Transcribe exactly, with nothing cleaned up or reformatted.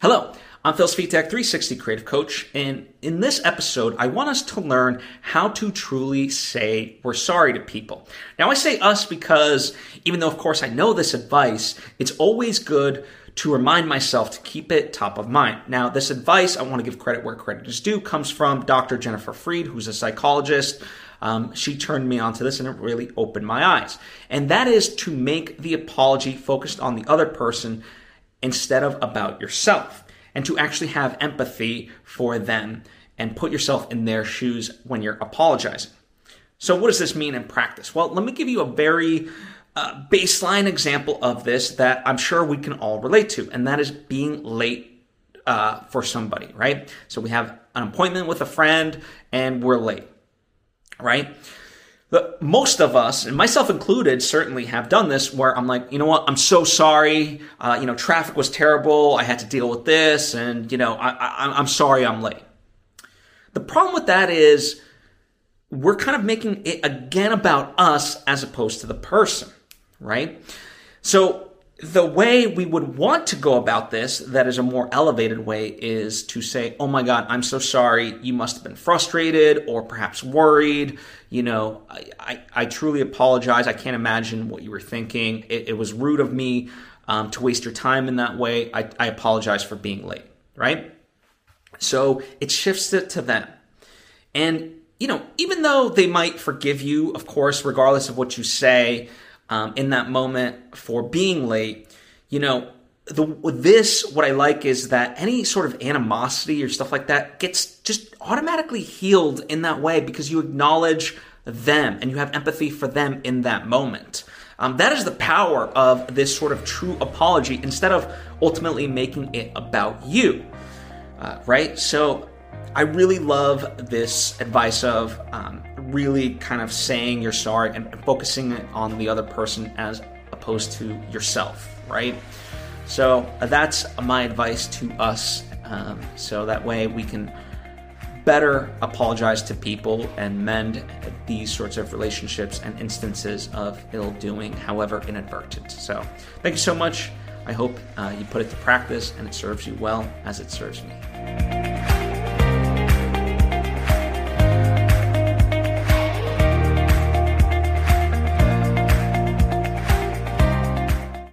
Hello, I'm Phil Svitek, three sixty Creative Coach, and in this episode, I want us to learn how to truly say we're sorry to people. Now, I say us because even though, of course, I know this advice, it's always good to remind myself to keep it top of mind. Now, this advice, I want to give credit where credit is due, comes from Doctor Jennifer Freed, who's a psychologist. Um, she turned me onto this and it really opened my eyes. And that is to make the apology focused on the other person instead of about yourself, and to actually have empathy for them and put yourself in their shoes when you're apologizing. So what does this mean in practice? Well, let me give you a very uh, baseline example of this that I'm sure we can all relate to, and that is being late uh, for somebody, right? So we have an appointment with a friend and we're late, right? But most of us, and myself included, certainly have done this where I'm like, you know what, I'm so sorry. Uh, you know, traffic was terrible. I had to deal with this. And, you know, I, I, I'm sorry I'm late. The problem with that is we're kind of making it again about us as opposed to the person, right? So the way we would want to go about this, that is a more elevated way, is to say, oh my God, I'm so sorry. You must have been frustrated or perhaps worried. You know, I, I, I truly apologize. I can't imagine what you were thinking. It, it was rude of me um, to waste your time in that way. I, I apologize for being late, right? So it shifts it to them. And, you know, even though they might forgive you, of course, regardless of what you say um, in that moment for being late, you know, the, this, what I like is that any sort of animosity or stuff like that gets just automatically healed in that way because you acknowledge them and you have empathy for them in that moment. Um, that is the power of this sort of true apology instead of ultimately making it about you, uh, right? So I really love this advice of um, really kind of saying you're sorry and focusing it on the other person as opposed to yourself, right? So that's my advice to us. Um, so that way we can better apologize to people and mend these sorts of relationships and instances of ill-doing, however inadvertent. So thank you so much. I hope uh, you put it to practice and it serves you well as it serves me.